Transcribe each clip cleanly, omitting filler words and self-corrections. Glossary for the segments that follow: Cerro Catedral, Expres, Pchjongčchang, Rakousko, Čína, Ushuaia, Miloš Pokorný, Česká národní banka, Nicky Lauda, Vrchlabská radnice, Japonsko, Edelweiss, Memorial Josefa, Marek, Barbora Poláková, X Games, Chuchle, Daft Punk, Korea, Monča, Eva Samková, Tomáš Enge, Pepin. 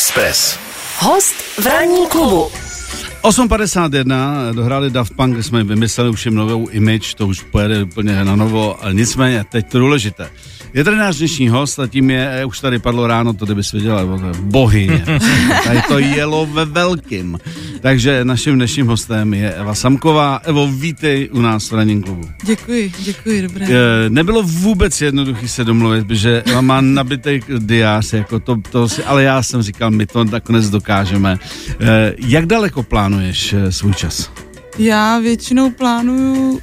Expres. Host v ranní klubu. 8.51 dohráli Daft Punk, kde jsme vymysleli už jim novou image, to už pojede úplně na novo, ale nicméně, teď to důležité. Je tady náš dnešní host a tím je, už tady padlo ráno, to kdybys viděla, bohyně. Tady to jelo ve velkým. Takže naším dnešním hostem je Eva Samková. Evo, vítej u nás v ranním klubu. Děkuji, dobré. Nebylo vůbec jednoduchý se domluvit, že Eva má nabitej diář, jako ale já jsem říkal, my to nakonec dokážeme. Jak daleko plánuješ svůj čas? Já většinou plánuju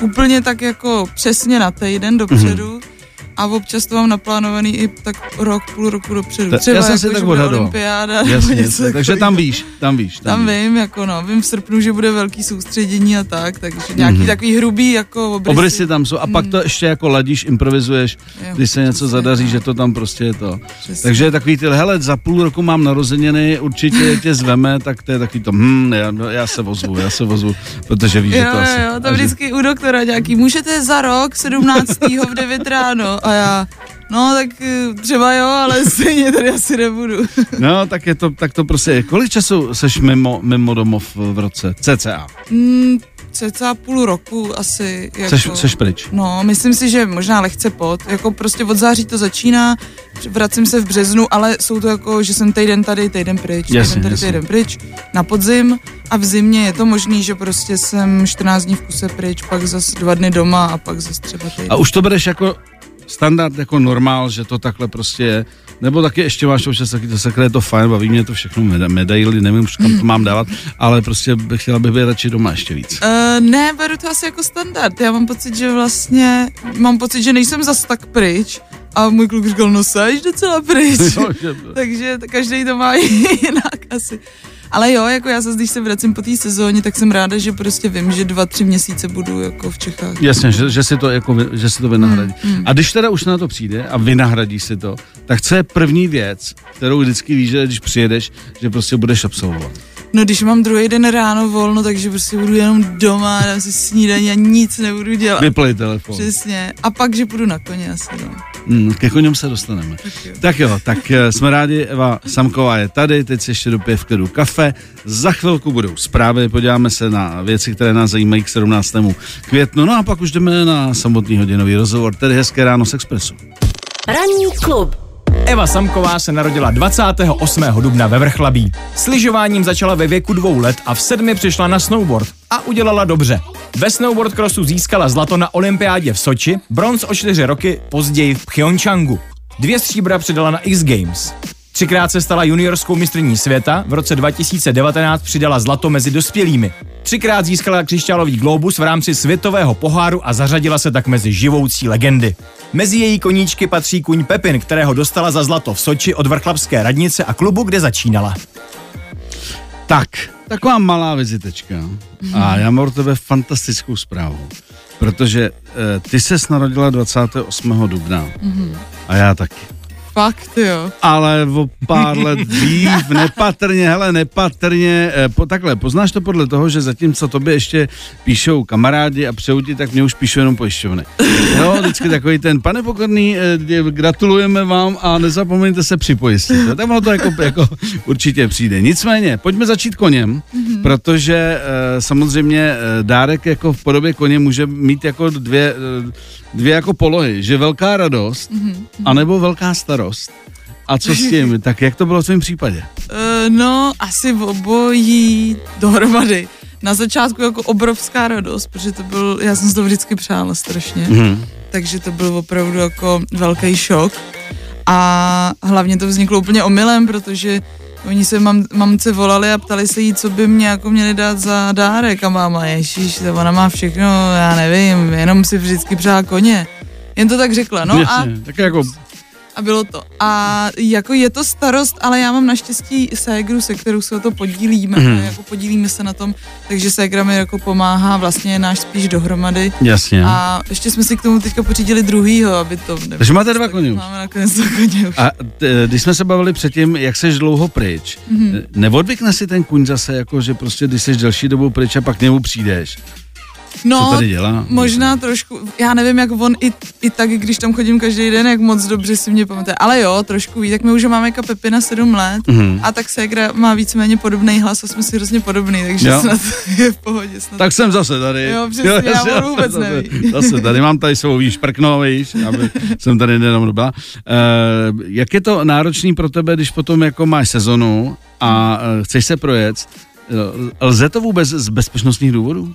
úplně tak jako přesně na týden dopředu. Mm-hmm. A občas to mám naplánovaný i tak rok, půl roku dopředu. Třeba já jsem jako, že bude olympiáda. Takže tam víš. Tam vím, jako no, vím v srpnu, že bude velký soustředění a tak, takže nějaký takový hrubý jako obrysy tam jsou a pak to ještě jako ladíš, improvizuješ, jo, když se něco zadaří, že to tam prostě je to. Přesně. Takže takový ty, hele, za půl roku mám narozeniny, určitě tě zveme, tak to je takový to, já se ozvu, protože víš, že to asi. Jo, to vždycky u doktora nějaký, můžete za rok 17. v 9 ráno. A já, no tak třeba jo, ale stejně tady asi nebudu. No tak je to, tak to prostě je. Kolik času seš mimo domov v roce? CCA? Cca půl roku asi. Jako, seš pryč? No, myslím si, že možná lehce pod. Jako prostě od září to začíná, vracím se v březnu, ale jsou to jako, že jsem týden tady, týden pryč, týden pryč, na podzim a v zimě je to možný, že prostě jsem 14 dní v kuse pryč, pak zase 2 dny doma a pak zase třeba týden. A už to bereš jako standard, jako normál, že to takhle prostě je, nebo taky ještě máš občas taky to sakra, je to fajn, baví mě to všechno, medaily, nevím už kam to mám dávat, ale prostě chtěla bych být radši doma ještě víc. Ne, beru to asi jako standard, já mám pocit, že nejsem zas tak pryč a můj kluk říkal, no seš docela pryč, takže každý to má jinak asi. Ale jo, jako já se, když se vracím po té sezóně, tak jsem ráda, že prostě vím, že 2-3 měsíce budu jako v Čechách. Jasně, že si to vynahradí. A když teda už na to přijde a vynahradí si to, tak co je první věc, kterou vždycky víš, že když přijedeš, že prostě budeš absolvovat? No, když mám druhý den ráno volno, takže prostě budu jenom doma, dám si snídaní a nic nebudu dělat. Vyplej telefon. Přesně. A pak, že půjdu na koně asi, no. Ke koněm se dostaneme. Tak jsme rádi, Eva Samková je tady, teď se ještě dopije v klidu kafe. Za chvilku budou zprávy, podíváme se na věci, které nás zajímají k 17. květnu, no a pak už jdeme na samotný hodinový rozhovor, tedy hezké ráno z Expressu. Ranní klub. Eva Samková se narodila 28. dubna ve Vrchlabí. S lyžováním začala ve věku 2 let a v 7 přišla na snowboard a udělala dobře. Ve snowboard crossu získala zlato na olympiádě v Soči, bronz o 4 roky později v Pchjongčchangu. 2 stříbra přidala na X Games. 3krát se stala juniorskou mistryní světa, v roce 2019 přidala zlato mezi dospělými. 3krát získala křišťálový glóbus v rámci světového poháru a zařadila se tak mezi živoucí legendy. Mezi její koníčky patří kuň Pepin, kterého dostala za zlato v Soči od Vrchlabské radnice a klubu, kde začínala. Tak, taková malá vizitečka. A já mám pro tebe fantastickou zprávu. Protože ty ses narodila 28. dubna. A já taky. Fakt, jo. Ale o pár let dřív, nepatrně, takhle, poznáš to podle toho, že zatímco tobě ještě píšou kamarádi a přeudí, tak mě už píšou jenom pojišťovny. Jo, vždycky takový ten, pane Pokorný, gratulujeme vám a nezapomeňte se připojistit. No, tak ono to jako určitě přijde. Nicméně, pojďme začít koněm, protože samozřejmě dárek jako v podobě koně může mít jako dvě jako polohy, že velká radost, anebo velká starost. A co s tím? Tak jak to bylo v tvém případě? No, asi obojí dohromady. Na začátku jako obrovská radost, protože to byl, já jsem si to vždycky přála strašně, takže to byl opravdu jako velký šok. A hlavně to vzniklo úplně omylem, protože oni se mamce volali a ptali se jí, co by mě jako měli dát za dárek. A máma, ježíš, to ona má všechno, já nevím, jenom si vždycky přál koně. Jen to tak řekla, no. Jasně, tak jako... A bylo to. A jako je to starost, ale já mám naštěstí ségru, se kterou se o to podílíme. Jako podílíme se na tom, takže ségra mi jako pomáhá, vlastně je náš spíš dohromady. Jasně. A ještě jsme si k tomu teďka pořídili druhýho, aby to... Takže máte 2 koně už. Máme nakonec 2 koně už. A když jsme se bavili předtím, jak seš dlouho pryč, neodvykne si ten kuň zase, jako že prostě když seš delší dobu pryč a pak k němu přijdeš. No, co tady dělá? Možná trošku, já nevím, jak on i tak, když tam chodím každý den, jak moc dobře si mě pamatuje, ale jo, trošku ví, tak my už máme jako Pepina 7 let a tak ségra má víceméně podobný hlas a jsme si hrozně podobný, takže snad je v pohodě. Snad. Tak jsem zase tady. Jo, přesně, já vůbec nevím. Zase tady, mám tady svou šprkno, víš, aby jsem tady jenom dobila. Jak je to náročný pro tebe, když potom jako máš sezonu a chceš se projet, lze to vůbec z bezpečnostních důvodů?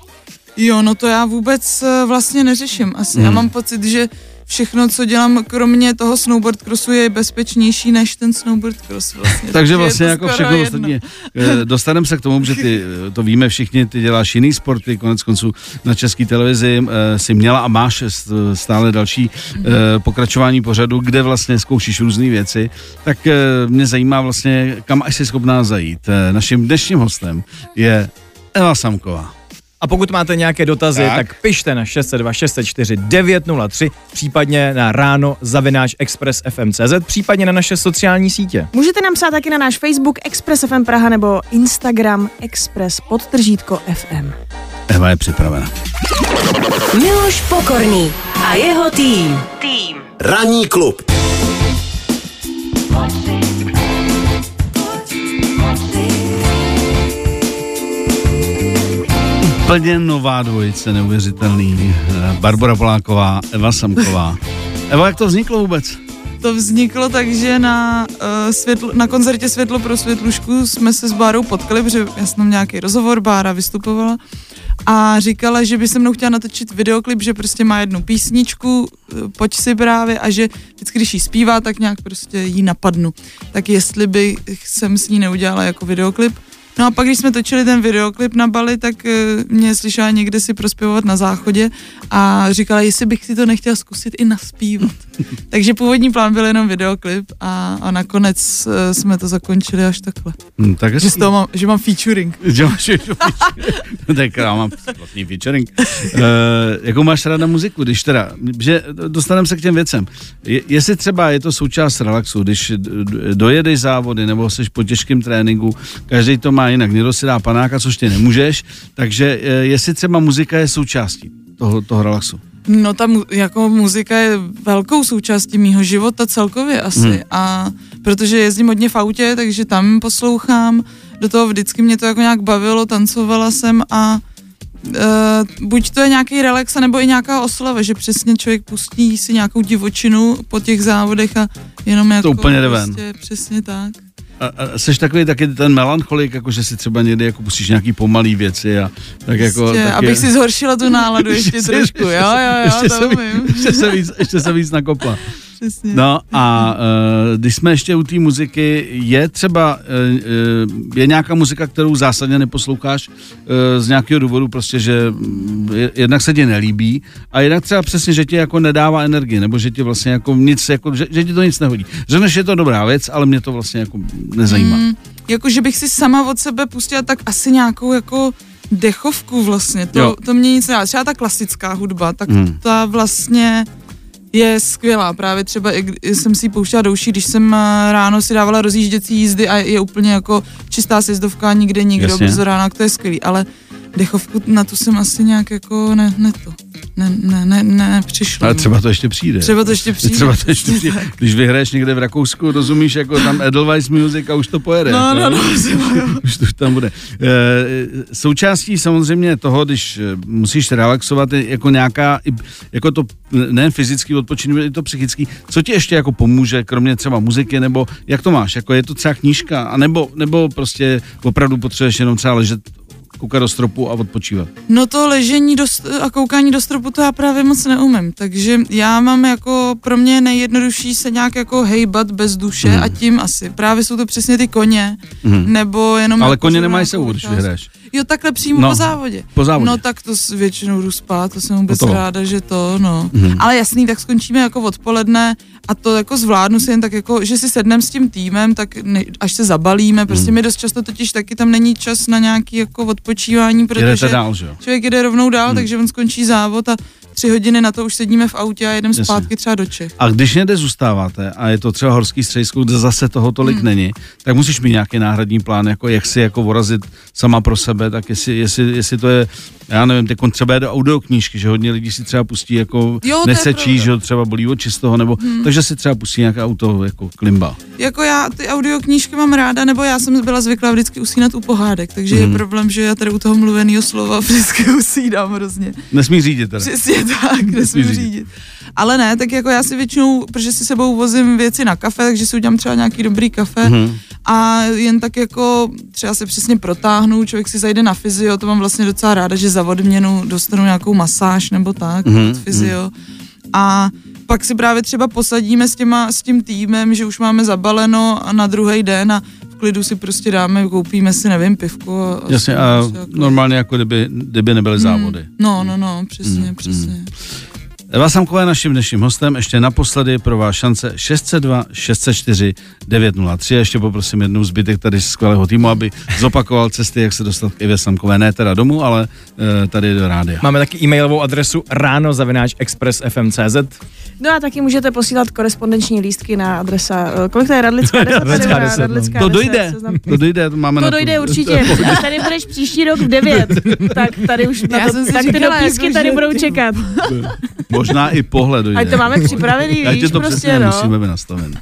Jo, no to já vůbec vlastně neřeším asi. Já mám pocit, že všechno, co dělám, kromě toho snowboard crossu, je bezpečnější než ten snowboard cross vlastně. Takže vlastně jako všechno ostatně. Dostaneme se k tomu, že ty, to víme všichni, ty děláš jiný sporty, konec konců na České televizi si měla a máš stále další pokračování pořadu, kde vlastně zkoušíš různé věci, tak mě zajímá vlastně, kam až jsi schopná zajít. Naším dnešním hostem je Eva Samková. A pokud máte nějaké dotazy, tak pište na 602 604 903, případně na ráno@expressfm.cz, případně na naše sociální sítě. Můžete nám psát taky na náš Facebook Express FM Praha nebo Instagram Express_FM. Eva je připravena. Miloš Pokorný a jeho tým. Ranní klub. Úplně nová dvojice, neuvěřitelný. Barbora Poláková, Eva Samková. Eva, jak to vzniklo vůbec? To vzniklo tak, že na koncertě Světlo pro světlušku jsme se s Bárou potkali, protože já jsem nějaký rozhovor, Bára vystupovala a říkala, že by se mnou chtěla natočit videoklip, že prostě má jednu písničku, Pojď si právě, a že vždycky, když jí zpívá, tak nějak prostě jí napadnu. Tak jestli by jsem s ní neudělala jako videoklip. No a pak, když jsme točili ten videoklip na Bali, tak mě slyšela někde si prospěvovat na záchodě a říkala, jestli bych si to nechtěla zkusit i naspívat. Takže původní plán byl jenom videoklip a nakonec jsme to zakončili až takhle. Tak že, že mám featuring. Že máš featuring. Tak já mám vlastní featuring. Jakou máš ráda muziku, když teda, že dostaneme se k těm věcem. Jestli třeba je to součást relaxu, když dojedeš závody nebo jsi po těžkém tréninku, každý to má jinak, někdo si dá panáka, což ty nemůžeš, takže jestli třeba muzika je součástí toho relaxu. No ta jako muzika je velkou součástí mýho života celkově asi a protože jezdím hodně v autě, takže tam poslouchám, do toho vždycky mě to jako nějak bavilo, tancovala jsem a buď to je nějaký relax, nebo i nějaká oslava, že přesně člověk pustí si nějakou divočinu po těch závodech a jenom jako to úplně prostě, přesně tak. A seš takový taky ten melancholik, jako že si třeba někdy jako pustíš nějaký pomalý věci a tak jako... Ještě, tak abych si zhoršila tu náladu ještě trošku, jo, to umím. Ještě se víc nakopla. Přesně. No a když jsme ještě u té muziky, je třeba, je nějaká muzika, kterou zásadně neposloucháš z nějakého důvodu, prostě, že jednak se ti nelíbí a jednak třeba přesně, že ti jako nedává energii, nebo že ti vlastně jako nic, jako, že ti to nic nehodí. Řekneš, je to dobrá věc, ale mě to vlastně jako nezajímá. Jako, že bych si sama od sebe pustila tak asi nějakou jako dechovku vlastně, to mě nic nedává. Třeba ta klasická hudba, tak ta vlastně... je skvělá, právě třeba jsem si ji pouštěla do uší, když jsem ráno si dávala rozjížděcí jízdy a je úplně jako čistá sjezdovka, nikde nikdo, brzo ráno, to je skvělý, ale dechovku na tu jsem asi nějak jako nepřišlo. Ale třeba to ještě přijde. Třeba to ještě přijde. Když vyhraješ někde v Rakousku, rozumíš, jako tam Edelweiss music a už to pojede. Už tam bude. Součástí samozřejmě toho, když musíš relaxovat, je jako nějaká, jako to nejen fyzický odpočin, ale i to psychický. Co ti ještě jako pomůže, kromě třeba muziky, nebo jak to máš? Jako je to třeba knížka, anebo prostě opravdu potřebuješ jenom třeba ležet, koukat do stropu a odpočívat? No to ležení a koukání do stropu, to já právě moc neumím, takže já mám jako, pro mě nejjednodušší se nějak jako hejbat bez duše a tím asi, právě jsou to přesně ty koně, nebo jenom... Ale jako koně nemají se když vyhraješ. Jo, takhle přímo po závodě. No tak to většinou jdu spát, to jsem vůbec ráda, že to. Ale jasný, tak skončíme jako odpoledne a to jako zvládnu si jen tak jako, že si sedneme s tím týmem, tak až se zabalíme, prostě mi dost často totiž taky tam není čas na nějaký jako odpočívání, protože dál, člověk jede rovnou dál, takže on skončí závod a 3 hodiny na to už sedíme v autě a jedeme zpátky třeba do Čech. A když někde zůstáváte a je to třeba horský středisko, kde zase toho tolik není, tak musíš mít nějaký náhradní plán, jako jak si jako vorazit sama pro sebe, tak jestli to je já nevím, teď třeba jde do audioknížky, že hodně lidí si třeba pustí jako nesečí, že třeba bolí oči z toho, nebo takže si třeba pustí nějaká auto jako klimba. Jako já ty audioknížky mám ráda, nebo já jsem byla zvyklá vždycky usínat u pohádek, takže je problém, že já tady u toho mluveného slova vždycky usínám hrozně. Nesmí řídit teda. Přesně tak, nesmí řídit. Ale ne, tak jako já si většinou, protože si sebou vozím věci na kafe, takže si udělám třeba nějaký dobrý kafe a jen tak jako třeba se přesně protáhnu, člověk si zajde na fyzio, to mám vlastně docela ráda, že za odměnu dostanu nějakou masáž nebo tak od fyzio. A pak si právě třeba posadíme s tím týmem, že už máme zabaleno a na druhý den a v klidu si prostě dáme, koupíme si, nevím, pivku. Jasně, a normálně jako kdyby nebyly závody. No, přesně. Eva Samková je naším dnešním hostem, ještě naposledy pro vás šance 602 604 903. Ještě poprosím jednou zbytek tady skvělého týmu, aby zopakoval cesty, jak se dostat k Evě Samkové, ne teda domů, ale tady do rádia. Máme taky e-mailovou adresu rano@expressfm.cz. No a taky můžete posílat korespondenční lístky na adresa, kolik to je, Radlická 10? Radlická 10. To dojde, máme na to. To dojde určitě. A tady budeš příští rok v 9, tak tady už tak ty dopísky tady budou čekat. Možná i pohled dojde. Ať to máme připravený, víš, to prostě, přesně musíme být nastaven.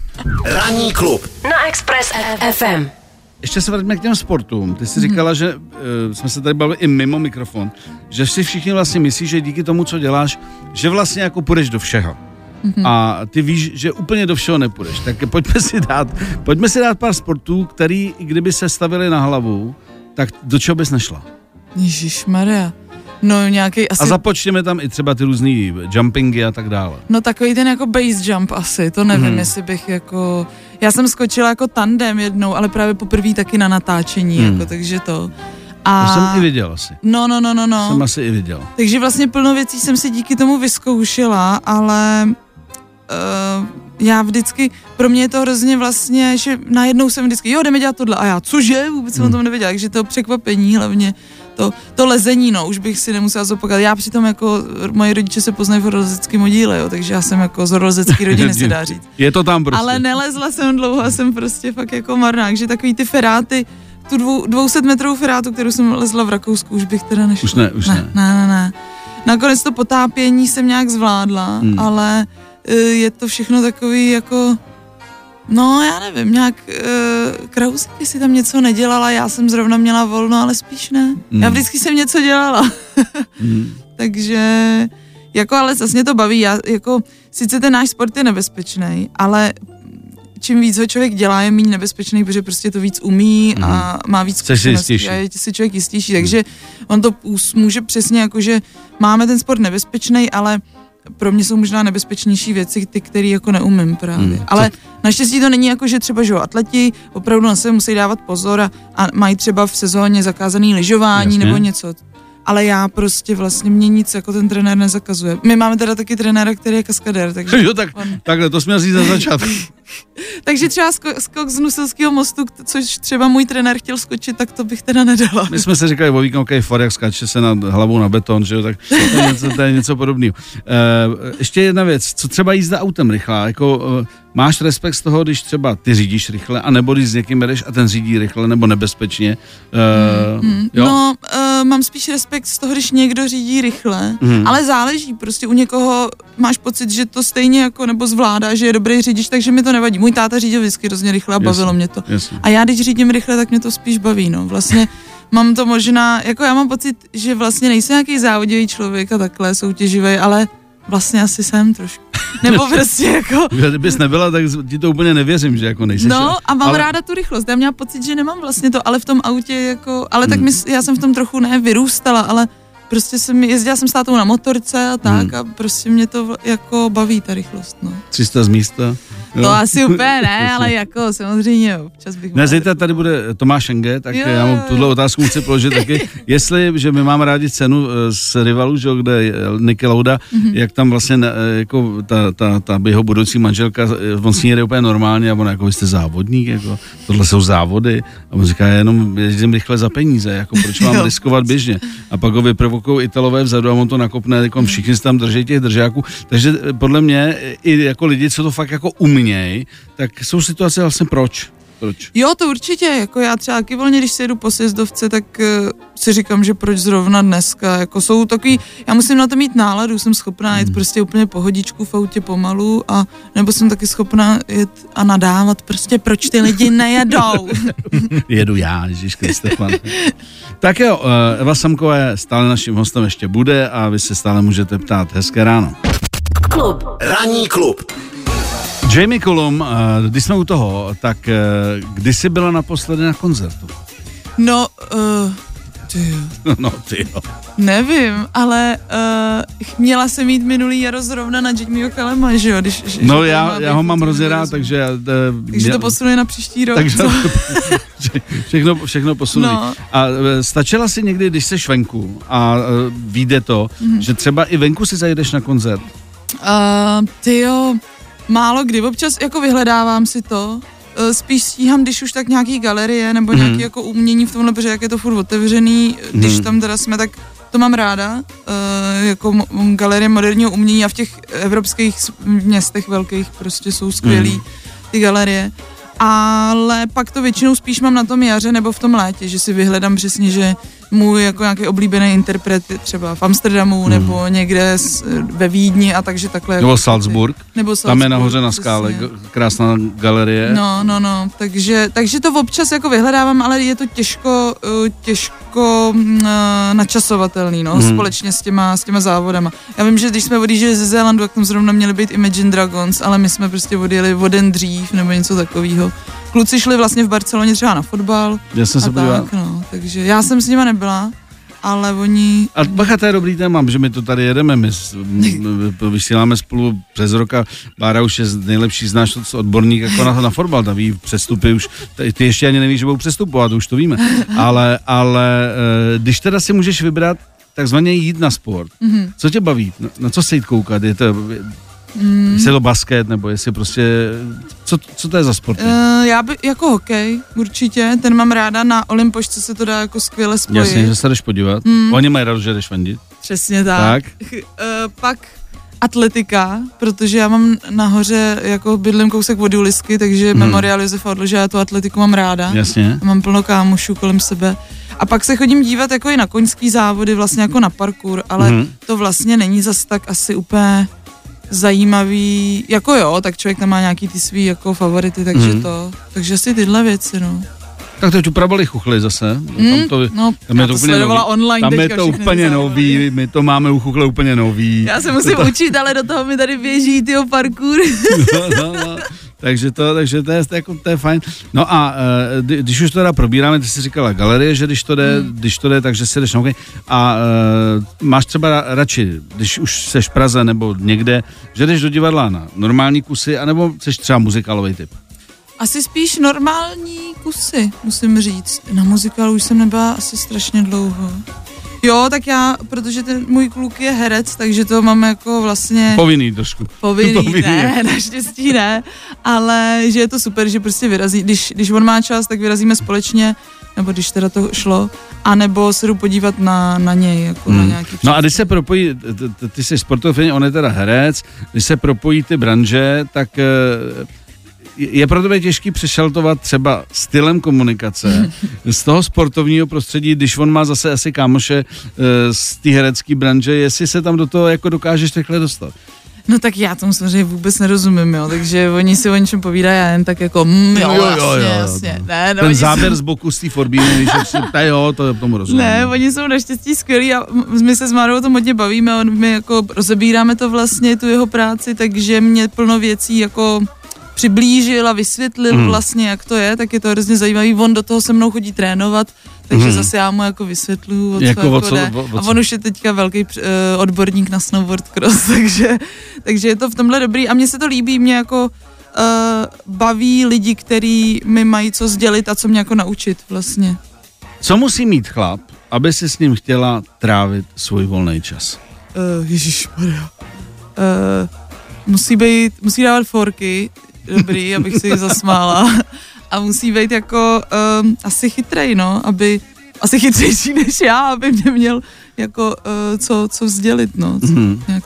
Ranní klub na Express FM. Ještě se vrátíme k těm sportům. Ty jsi říkala, že jsme se tady bavili i mimo mikrofon, že si všichni vlastně myslí, že díky tomu, co děláš, že vlastně jako půjdeš do všeho. A ty víš, že úplně do všeho nepůjdeš. Tak pojďme si dát pár sportů, který, kdyby se stavili na hlavu, tak do čeho bys nešla? Ježišmarja. No nějaký asi... A započtěme tam i třeba ty různý jumpingy a tak dále. No takový ten jako base jump asi, to nevím, jestli bych jako... Já jsem skočila jako tandem jednou, ale právě poprvé taky na natáčení, jako takže to... A... To jsem i viděl asi. No. Jsem asi i viděl. Takže vlastně plno věcí jsem si díky tomu vyzkoušela, ale... já vždycky, pro mě je to hrozně vlastně, že najednou jsem vždycky, jdeme dělat tohle, a já, cože, vůbec jsem o tom nevěděla, takže to překvapení hlavně, to lezení, no, už bych si nemusela zopakovat, já přitom jako, moji rodiče se poznají v horolezeckém oddíle, jo, takže já jsem jako z horolezecké rodiny, se dá říct. Je to tam prostě. Ale nelezla jsem dlouho a jsem prostě fakt jako marná, že takový ty feráty, tu 200-metrovou ferátu, kterou jsem lezla v Rakousku, už bych teda nešla. Už ne. Nakonec to potápění jsem nějak zvládla, ale je to všechno takový jako, no já nevím, nějak Krausík, jestli tam něco nedělala, já jsem zrovna měla volno, ale spíš ne. Já vždycky jsem něco dělala. Takže, jako ale zase mě to baví, já jako, sice ten náš sport je nebezpečný, ale čím víc ho člověk dělá, je méně nebezpečný, protože prostě to víc umí a má víc zkušeností a je si člověk jistější, takže on to může přesně jako, že máme ten sport nebezpečný, ale pro mě jsou možná nebezpečnější věci, ty, které jako neumím právě. Ale naštěstí to není jako, že třeba, že atleti opravdu na sebe musí dávat pozor a mají třeba v sezóně zakázané lyžování nebo něco. Ale já prostě vlastně mě nic jako ten trenér nezakazuje. My máme teda taky trenéra, který je kaskadér, takže... Jo, takhle, to jsme říct na začátku. Takže třeba skok z Nuselského mostu, což třeba můj trenér chtěl skočit, tak to bych teda nedala. My jsme se říkali o víkendu, okay, fakt, jak skáče se na hlavu na beton, že jo, tak to je něco podobného. Ještě jedna věc, co třeba jízda autem rychlá, jako... Máš respekt z toho, když třeba ty řídíš rychle, anebo když s někým jedeš a ten řídí rychle nebo nebezpečně? Jo? No, mám spíš respekt z toho, když někdo řídí rychle, ale záleží, prostě u někoho máš pocit, že to stejně jako nebo zvládá, že je dobrý řidič, takže mi to nevadí. Můj táta řídil vždycky hrozně rychle a bavilo mě to. A já když řídím rychle, tak mě to spíš baví, no. Vlastně mám to možná, jako já mám pocit, že vlastně nejsem nějaký závodivý člověk a takhle soutěživý, ale vlastně asi jsem trošku. Nebo prostě jako... Kdybys nebyla, tak ti to úplně nevěřím, že jako nejseš. No a mám ráda tu rychlost. Já měla pocit, že nemám vlastně to, ale v tom autě jako... Ale tak já jsem v tom trochu nevyrůstala, ale prostě jezdila jsem s tátou na motorce a tak a prostě mě to jako baví ta rychlost, no. 300 z místa? To no, asi úplně ne, ale jako samozřejmě občas bych... Ne, zítra tady bude Tomáš Enge, tak já mu tuhle otázku chci položit taky. Jestli, že my máme rádi cenu z rivalů, že, kde je Nicky Lauda, jak tam vlastně jako ta jeho budoucí manželka, on s ní jede úplně normálně a on jako, vy jste závodník, jako, tohle jsou závody a on říká, jenom jezdím rychle za peníze, jako proč mám riskovat běžně. A pak ho vyprovokují Italové vzadu a on to nakopne, jako všichni se tam drží těch držáků, takže podle mě i jako lidi, co to fakt jako umí, tak jsou situace vlastně proč. Proč? Jo, to určitě, jako já třeba taky volně, když si jedu po sjezdovce, tak si říkám, že proč zrovna dneska, jako jsou takový, já musím na to mít náladu, jsem schopná jet prostě úplně pohodičku v autě pomalu a nebo jsem taky schopná jet a nadávat prostě, proč ty lidi nejedou. Jedu já, Ježíška Stefan. Tak jo, Eva Samková je stále naším hostem, ještě bude a vy se stále můžete ptát. Hezké ráno. Klub. Ranní klub. Jamie Cullum, když jsme u toho, tak kdy jsi byla naposledy na koncertu? No, ty jo. Nevím, ale měla jsem jít minulý jaro zrovna na Jamieho Culluma, že jo? Když no já ho mám hrozně rád, takže... takže to posunuje na příští rok. Takže všechno posunují. No. A stačila si někdy, když seš venku a vyjde to, že třeba i venku si zajedeš na koncert? Ty jo... Málo kdy, občas jako vyhledávám si to, spíš stíhám, když už tak nějaký galerie nebo nějaký jako umění v tomhle, protože jak je to furt otevřený, když tam teda jsme, tak to mám ráda, jako galerie moderního umění a v těch evropských městech velkých prostě jsou skvělý ty galerie, ale pak to většinou spíš mám na tom jaře nebo v tom létě, že si vyhledám přesně, že můj jako nějaký oblíbený interpret třeba v Amsterdamu nebo někde ve Vídni a takže takhle. Nebo Salzburg. Tam je nahoře na skále krásná galerie. No, takže to občas jako vyhledávám, ale je to těžko načasovatelný, no, společně s těma závodama. Já vím, že když jsme odjížděli ze Zélandu, tak tam zrovna měly být Imagine Dragons, ale my jsme prostě odjeli o den dřív nebo něco takového. Kluci šli vlastně v Barceloně třeba na fotbal. Já jsem se podíval. No, takže já jsem s nima nebyla, ale oni... A bacha, to je dobrý téma, že my to tady jedeme, my vysíláme spolu přes rok a Bára už je nejlepší znáš odborník jako na fotbal, ta ví přestupy už, ty ještě ani nevíš, že budou přestupovat, už to víme, ale když teda si můžeš vybrat takzvaně jít na sport, co tě baví, na co se jít koukat, je to... Jestli je to basket, nebo jestli prostě... Co to je za sport? Jako hokej, určitě. Ten mám ráda, na Olympošce se to dá jako skvěle spojit. Jasně, že se jdeš podívat. Oni mají rád, že jdeš vendit. Přesně tak. Pak atletika, protože já mám nahoře, jako bydlím kousek od Lisky, takže Memorial Josefa odložila, já tu atletiku mám ráda. Jasně. Mám plno kámošů kolem sebe. A pak se chodím dívat jako i na koňský závody, vlastně jako na parkour, ale to vlastně není zas tak asi úplně... zajímavý, jako jo, tak člověk tam má nějaký ty svý jako favority, takže takže si tyhle věci, no. Tak teď upravili Chuchly zase. Tam to sledovala online. Tam je to úplně nový, my to máme u Chuchle úplně nový. Já se musím učit, ale do toho mi tady běží tyjo parkour. No. Takže to je fajn. No a když už to teda probíráme, ty jsi říkala galerie, že když to jde, takže si jdeš na hokej. A máš třeba radši, když už seš v Praze nebo někde, že jdeš do divadla na normální kusy, anebo seš třeba muzikálový typ? Asi spíš normální kusy, musím říct. Na muzikálu už jsem nebyla asi strašně dlouho. Jo, tak já, protože ten můj kluk je herec, takže to mám jako vlastně... Povinný trošku. Povinný, ne, naštěstí ne, ale že je to super, že prostě vyrazí, když on má čas, tak vyrazíme společně, nebo když teda to šlo, anebo se jdu podívat na něj, jako na nějaký příklad. No a když se propojí, ty jsi sportovní, on je teda herec, když se propojí ty branže, tak... Je pro tebe těžký přešaltovat třeba stylem komunikace z toho sportovního prostředí, když on má zase asi kámoše z té herecké branže, jestli se tam do toho jako dokážeš takhle dostat? No tak já tomu samozřejmě vůbec nerozumím, jo, takže oni si o něčem povídají a jen tak jako jasně. Ne, no, ten záběr z boku z té forbíny, to tomu rozumím. Ne, oni jsou naštěstí skvělí a my se s Márou o tom hodně bavíme, my jako rozebíráme to vlastně, tu jeho práci, takže mě plno věcí jako... přiblížil a vysvětlil vlastně, jak to je, tak je to hrozně zajímavý. On do toho se mnou chodí trénovat, takže zase já mu jako vysvětluju, o co jde. A on už je teďka velký odborník na snowboard cross, takže je to v tomhle dobrý. A mně se to líbí, mě jako baví lidi, který mi mají co sdělit a co mě jako naučit vlastně. Co musí mít chlap, aby si s ním chtěla trávit svůj volný čas? Ježišmarja. Musí dávat forky, dobrý, abych si ji zasmála. A musí být jako asi chytrej, no, asi chytřejší než já, aby mě měl jako co sdělit, no,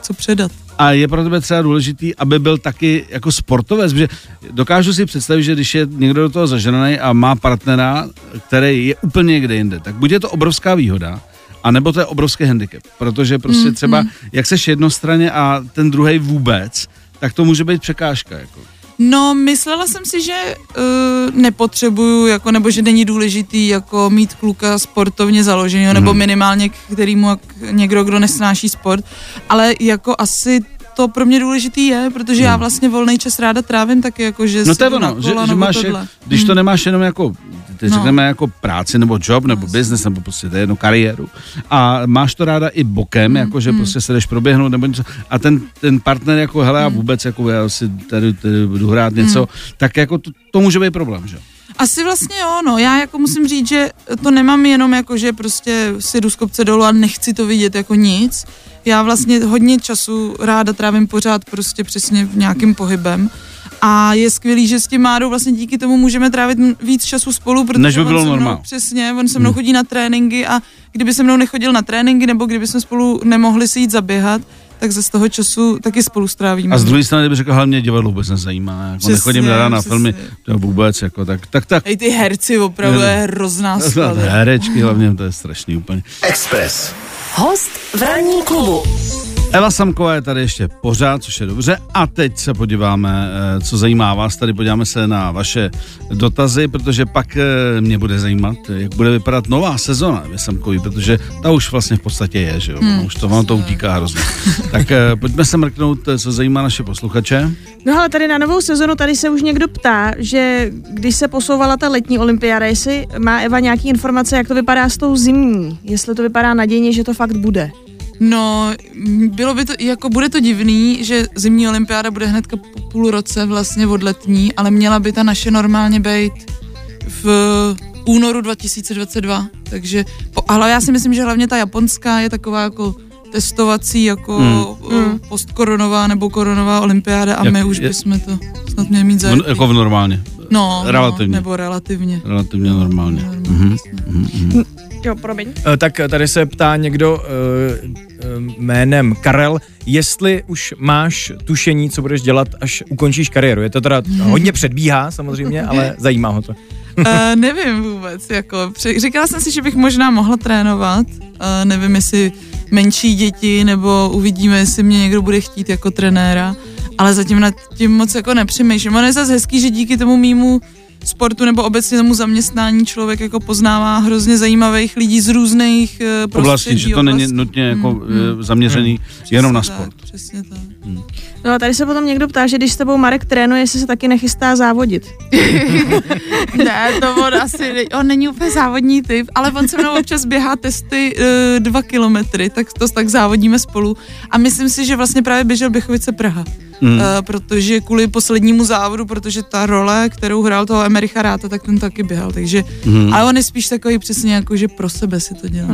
co předat. a je pro tebe třeba důležitý, aby byl taky jako sportovec, protože dokážu si představit, že když je někdo do toho zaženaný a má partnera, který je úplně někde jinde, tak bude to obrovská výhoda, a nebo to je obrovský handicap, protože prostě třeba, jak seš jednostranně a ten druhej vůbec, tak to může být překážka, jako. No, myslela jsem si, že nepotřebuju, jako, nebo že není důležitý jako mít kluka sportovně založeného, nebo minimálně kterýmu někdo, kdo nesnáší sport, ale jako asi to pro mě důležitý je, protože já vlastně volný čas ráda trávím taky, jako, že no si jdu na kolo, že máš, když to nemáš jenom jako, teď řekneme jako práci, nebo job, nebo business, nebo prostě to je jedno, kariéru. A máš to ráda i bokem, jako, že prostě se jdeš proběhnout, nebo něco. A ten partner jako, hele, já vůbec, jako, já si tady budu hrát něco, tak jako to může být problém, že? Asi vlastně jo, no, já jako musím říct, že to nemám jenom jako, že prostě si jdu z kopce dolů a nechci to vidět jako nic. Já vlastně hodně času ráda trávím pořád prostě přesně v nějakým pohybem a je skvělý, že s tím Mádou vlastně díky tomu můžeme trávit víc času spolu, protože než by bylo normál. Přesně, on se mnou chodí na tréninky a kdyby se mnou nechodil na tréninky nebo kdyby jsme spolu nemohli si jít zaběhat, tak z toho času taky spolu strávíme. A z druhé strany, kdyby řekl, hele, mě divadlo vůbec nezajímá, jako přesně, nechodím ráda na filmy, to vůbec, jako tak. Ej, ty herci opravdu je hrozná skvělá. Herečky hlavně, to je strašný úplně. Expres. Host v ranní klubu. Eva Samková je tady ještě pořád, což je dobře. A teď se podíváme, co zajímá vás. Tady podíváme se na vaše dotazy, protože pak mě bude zajímat, jak bude vypadat nová sezona Evy Samkový, protože ta už vlastně v podstatě je, že jo? Už to vám to utíká hrozně. Tak pojďme se mrknout, co zajímá naše posluchače. No ale tady na novou sezonu, tady se už někdo ptá, že když se posouvala ta letní olympiáda, jestli má Eva nějaký informace, jak to vypadá s tou zimní, jestli to vypadá nadějně, že to fakt bude. No, bylo by to, jako bude to divný, že zimní olympiáda bude hnedka po půl roce vlastně od letní, ale měla by ta naše normálně být v únoru 2022, takže, ale já si myslím, že hlavně ta japonská je taková jako testovací, jako postkoronová nebo koronová olympiáda a jak, my už bychom to snad měli mít zajetý. Jako v normálně. No, relativně. Nebo relativně. Relativně normálně. Jo, promiň. Tak tady se ptá někdo jménem Karel, jestli už máš tušení, co budeš dělat, až ukončíš kariéru. Je to teda hodně předbíhá samozřejmě, ale zajímá ho to. Nevím vůbec, jako. Říkala jsem si, že bych možná mohla trénovat. Nevím, jestli menší děti, nebo uvidíme, jestli mě někdo bude chtít jako trenéra. Ale zatím nad tím moc jako nepřemýšlím. Ono je zase hezký, že díky tomu mýmu sportu nebo obecně tomu zaměstnání člověk jako poznává hrozně zajímavých lidí z různých prostředí. Že to není nutně jako zaměřený jenom na sport. Tak, přesně tak. No a tady se potom někdo ptá, že když s tebou Marek trénuje, jestli se taky nechystá závodit. Ne, to on asi on není úplně závodní typ, ale on se mnou občas běhá testy 2 kilometry, tak to tak závodíme spolu a myslím si, že vlastně právě běžel Běchovice Praha. Protože kvůli poslednímu závodu, protože ta role, kterou hrál toho Emericha Ráta, tak ten taky běhal, takže, ale on je spíš takový přesně jako, že pro sebe si to dělá.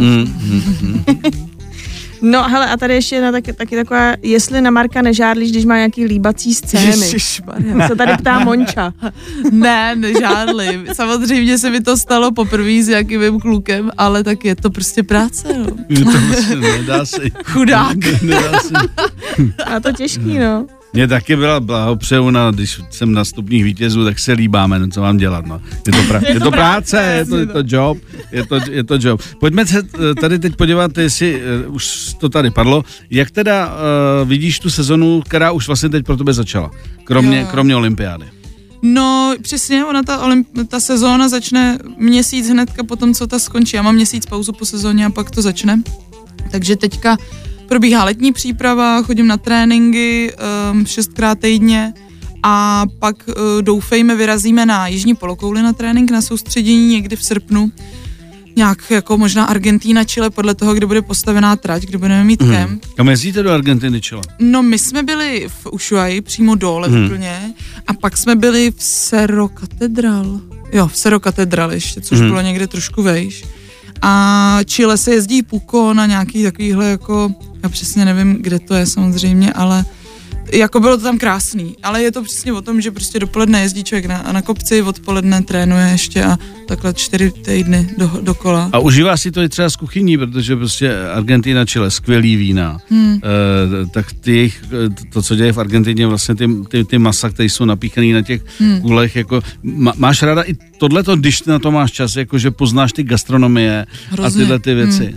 No hele, a tady ještě jedna taky taková, jestli na Marka nežárlíš, když má nějaký líbací scény. Ježišmarja. Se tady ptá Monča. Ne, nežárlím. Samozřejmě se mi to stalo poprvé s nějakým mým klukem, ale tak je to prostě práce, no. To prostě nedá si. Chudák. Nedá si. A to těžký, no. Mě taky byla blahopřeju, když jsem na stupních vítězů, tak se líbáme, no, co mám dělat, no. Je to práce, je to job. Pojďme se tady teď podívat, jestli už to tady padlo, jak teda vidíš tu sezonu, která už vlastně teď pro tebe začala, kromě olympiády. No, přesně, ona ta sezóna začne měsíc hnedka po tom, co ta skončí. Já mám měsíc pauzu po sezóně a pak to začne. Takže teďka probíhá letní příprava, chodím na tréninky 6krát týdně a pak doufejme vyrazíme na jižní polokouli na trénink, na soustředění někdy v srpnu. Nějak jako možná Argentína, Chile, podle toho, kde bude postavená trať, kde budeme mít kemp. Kam jezdíte do Argentiny, Chile? No, my jsme byli v Ushuaii, přímo dole úplně, a pak jsme byli v Cerro Catedral. Jo, v Cerro Catedral ještě, což bylo někde trošku vejš. A Chile se jezdí puko na nějaký takovýhle jako, já přesně nevím, kde to je samozřejmě, ale jako bylo to tam krásný, ale je to přesně o tom, že prostě dopoledne jezdí člověk na kopci, odpoledne trénuje ještě a takhle 4 týdny dokola. A užívá si to i třeba z kuchyní, protože prostě Argentina, Chile, skvělý vína. Tak to, co děje v Argentině, vlastně ty masa, které jsou napíchané na těch kulech, jako máš ráda i tohleto, když na to máš čas, jako že poznáš ty gastronomie. Hrozně. A tyhle ty věci.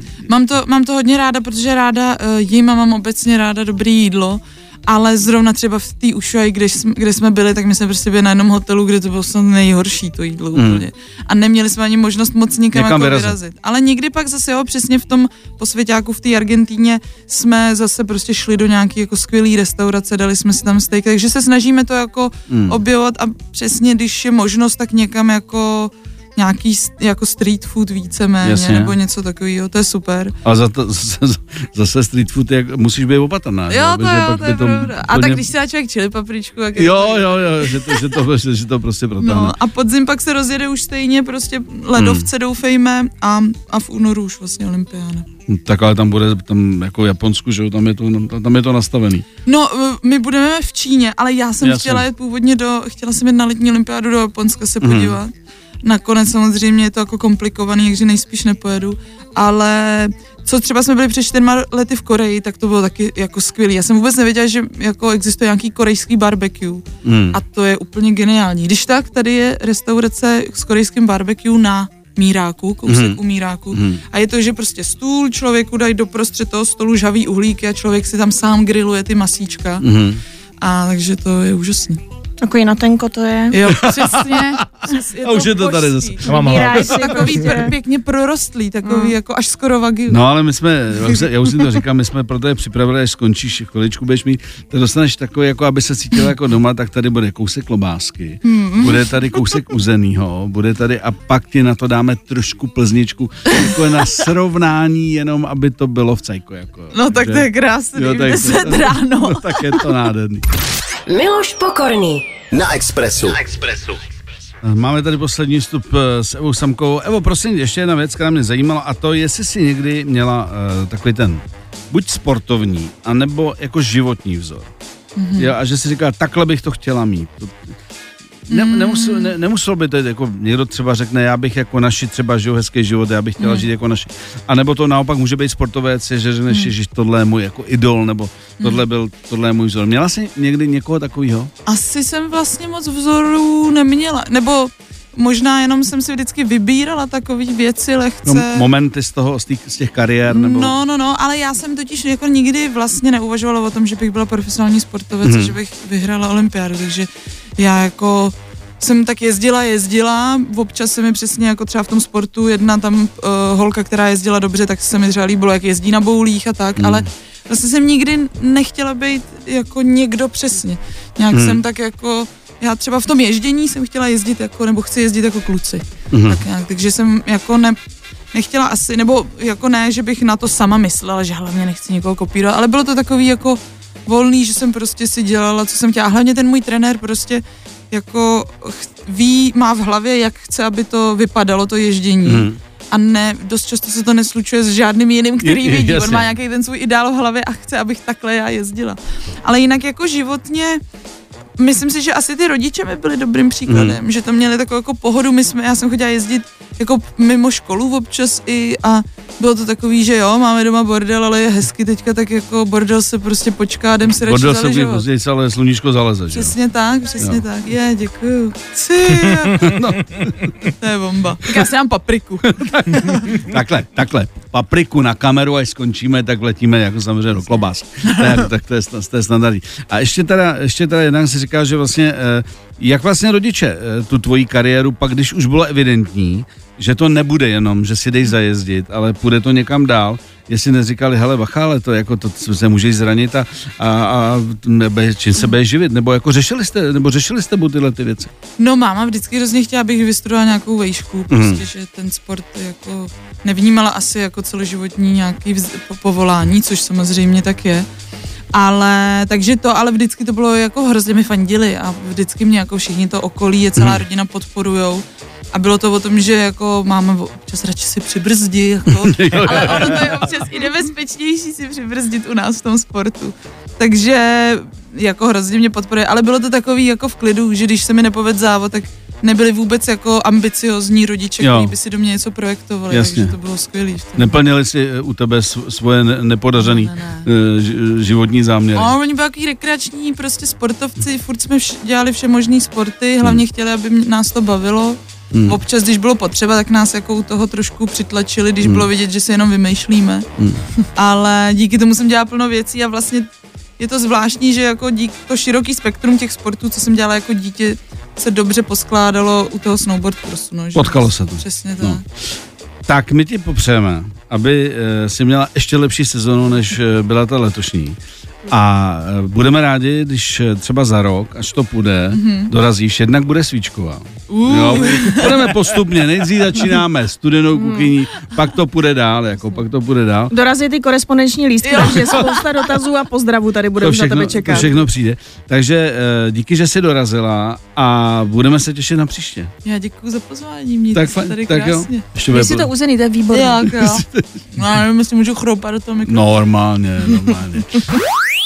Mám to hodně ráda, protože ráda jím a mám obecně ráda dobré jídlo. Ale zrovna třeba v té Ushuaii, kde jsme byli, tak my jsme prostě byli na jednom hotelu, kde to bylo snad nejhorší to jídlo úplně. A neměli jsme ani možnost moc nikam vyrazit. Ale někdy pak zase, jo, přesně v tom posvěťáku v té Argentíně jsme zase prostě šli do nějaký jako skvělý restaurace, dali jsme si tam steak, takže se snažíme to jako objevovat a přesně, když je možnost, tak někam jako nějaký jako street food víceméně. Jasně. Nebo něco takového, to je super. A zase street food je, musíš být opatrná. Jo, to jo, to je pravda. A tak když si dá člověk chili papričku. Jo, že to prostě protáhne. No, a podzim pak se rozjede už stejně prostě ledovce, doufejme, a v únoru už vlastně olympiáda. Tak ale tam bude, tam jako v Japonsku, že tam je to nastavený. No, my budeme v Číně, ale já jsem chtěla jít původně chtěla jsem jít na letní olympiádu do Japonska se podívat. Nakonec samozřejmě je to jako komplikovaný, takže nejspíš nepojedu, ale co třeba jsme byli před 4 lety v Koreji, tak to bylo taky jako skvělý. Já jsem vůbec nevěděla, že jako existuje nějaký korejský barbecue a to je úplně geniální. Když tak, tady je restaurace s korejským barbecue na míráku, kousek u míráku a je to, že prostě stůl, člověku dají doprostřed toho stolu žhavý uhlíky a člověk si tam sám grilluje ty masíčka a takže to je úžasný. Takový natenko to je. Jo, přesně. A už je to tady zase. Je to takový pěkně prorostlý, takový jako až skoro vagil. No ale my jsme, já už si to říkám, my jsme pro tebe připravili, až skončíš chviličku, budeš mít, tak dostaneš takový, jako aby se cítila jako doma, tak tady bude kousek klobásky, bude tady kousek uzenýho, bude tady a pak ti na to dáme trošku plzničku, jako na srovnání, jenom aby to bylo v cajku. Jako, no tak že? To je krásný, jo, 10 ráno. No, tak je to nádherný. Miloš Pokorný na Expressu. Máme tady poslední vstup s Evou Samkovou. Evo, prosím, ještě jedna věc, která mě zajímala, a to, jestli si někdy měla takový ten buď sportovní, anebo jako životní vzor. Jo, a že si říká, takhle bych to chtěla mít. Nemuselo by to jako někdo třeba řekne, já bych jako naši třeba žil hezký život, já bych chtěla žít jako naši. A nebo to naopak může být sportovec, že řekneš, že tohle je můj jako idol, nebo tohle je můj vzor. Měla jsi někdy někoho takového? Asi jsem vlastně moc vzorů neměla, nebo možná jenom jsem si vždycky vybírala takové věci lehce. No, momenty z těch kariér? Nebo... No, ale já jsem totiž jako nikdy vlastně neuvažovala o tom, že bych byla profesionální sportovec, že bych vyhrála olympiádu, takže já jako jsem tak jezdila, občas se mi přesně jako třeba v tom sportu jedna tam holka, která jezdila dobře, tak se mi třeba líbilo, jak jezdí na boulích a tak, ale vlastně jsem nikdy nechtěla být jako někdo přesně. Nějak jsem tak jako, já třeba v tom ježdění jsem chtěla jezdit jako, nebo chci jezdit jako kluci. Tak nějak, takže jsem jako nechtěla asi, nebo jako ne, že bych na to sama myslela, že hlavně nechci někoho kopírovat, ale bylo to takový jako volný, že jsem prostě si dělala, co jsem chtěla. A hlavně ten můj trenér prostě jako ví, má v hlavě, jak chce, aby to vypadalo, to ježdění. A ne, dost často se to neslučuje s žádným jiným, který vidí. On má nějaký ten svůj ideál v hlavě a chce, abych takhle já jezdila. Ale jinak jako životně, myslím si, že asi ty rodiče mi byli dobrým příkladem, že to měli takovou jako pohodu. Já jsem chodila jezdit jako mimo školu občas i a bylo to takový, že jo, máme doma bordel, ale je hezky teďka, tak jako bordel se prostě počká, jdem si radši zaležovat. Bordel se později, ale sluníčko zaleze, že jo? Přesně tak. Je, děkuju. No. To je bomba. Tak já si dám papriku. Takhle. Papriku na kameru, až skončíme, tak letíme jako samozřejmě do klobás. Tak to je standardní. A ještě teda jednak si říká, že vlastně, jak vlastně rodiče tu tvoji kariéru pak, když už bylo evidentní, že to nebude jenom, že si dej zajezdit, ale půjde to někam dál, jestli neříkali, hele bacha, ale to jako to se můžeš zranit a čím se bude živit, nebo jako řešili jste tyhle ty věci? No máma vždycky hrozně chtěla, abych vystudovala nějakou vejšku, prostě, že ten sport jako nevnímala asi jako celoživotní nějaký povolání, což samozřejmě tak je. Ale, takže to, ale vždycky to bylo jako hrozně mi fandili a vždycky mě jako všichni to okolí, je celá rodina podporujou. A bylo to o tom, že jako máme občas radši si přibrzdí, jako, ale ono to je občas i nebezpečnější si přibrzdit u nás v tom sportu. Takže jako hrozně mě podporuje, ale bylo to takový jako v klidu, že když se mi nepovedl závod, tak nebyli vůbec jako ambiciozní rodiče, kteří by si do mě něco projektovali, jasně. Takže to bylo skvělý. Neplnili si u tebe svoje nepodařený životní záměry. No, oni byli takový rekreační prostě sportovci, furt jsme dělali vše možný sporty, hlavně chtěli, aby nás to bavilo. Občas, když bylo potřeba, tak nás jako u toho trošku přitlačili, když bylo vidět, že si jenom vymýšlíme. Ale díky tomu jsem dělala plno věcí a vlastně je to zvláštní, že jako díky to široký spektrum těch sportů, co jsem dělala jako dítě, se dobře poskládalo u toho snowboard kursu. No, potkalo se to. Přesně tak. No. Tak my ti popřejeme, aby si měla ještě lepší sezonu, než byla ta letošní. A budeme rádi, když třeba za rok, až to půjde, dorazíš, jednak bude svíčková. Jo, budeme postupně, nejdřív začínáme studenou kuchyní, pak to půjde dál, jako pak to půjde dál. Dorazí ty korespondenční lístky, takže spousta dotazů a pozdravů tady budeme na tebe čekat. To všechno přijde. Takže díky, že jsi dorazila a budeme se těšit na příště. Já děkuju za pozvání, mějte se tady krásně. Když jsi to uzený, to je výborný. Jo. No, já nevím, jestli můžu chroupat do toho mikrofonu. Normálně.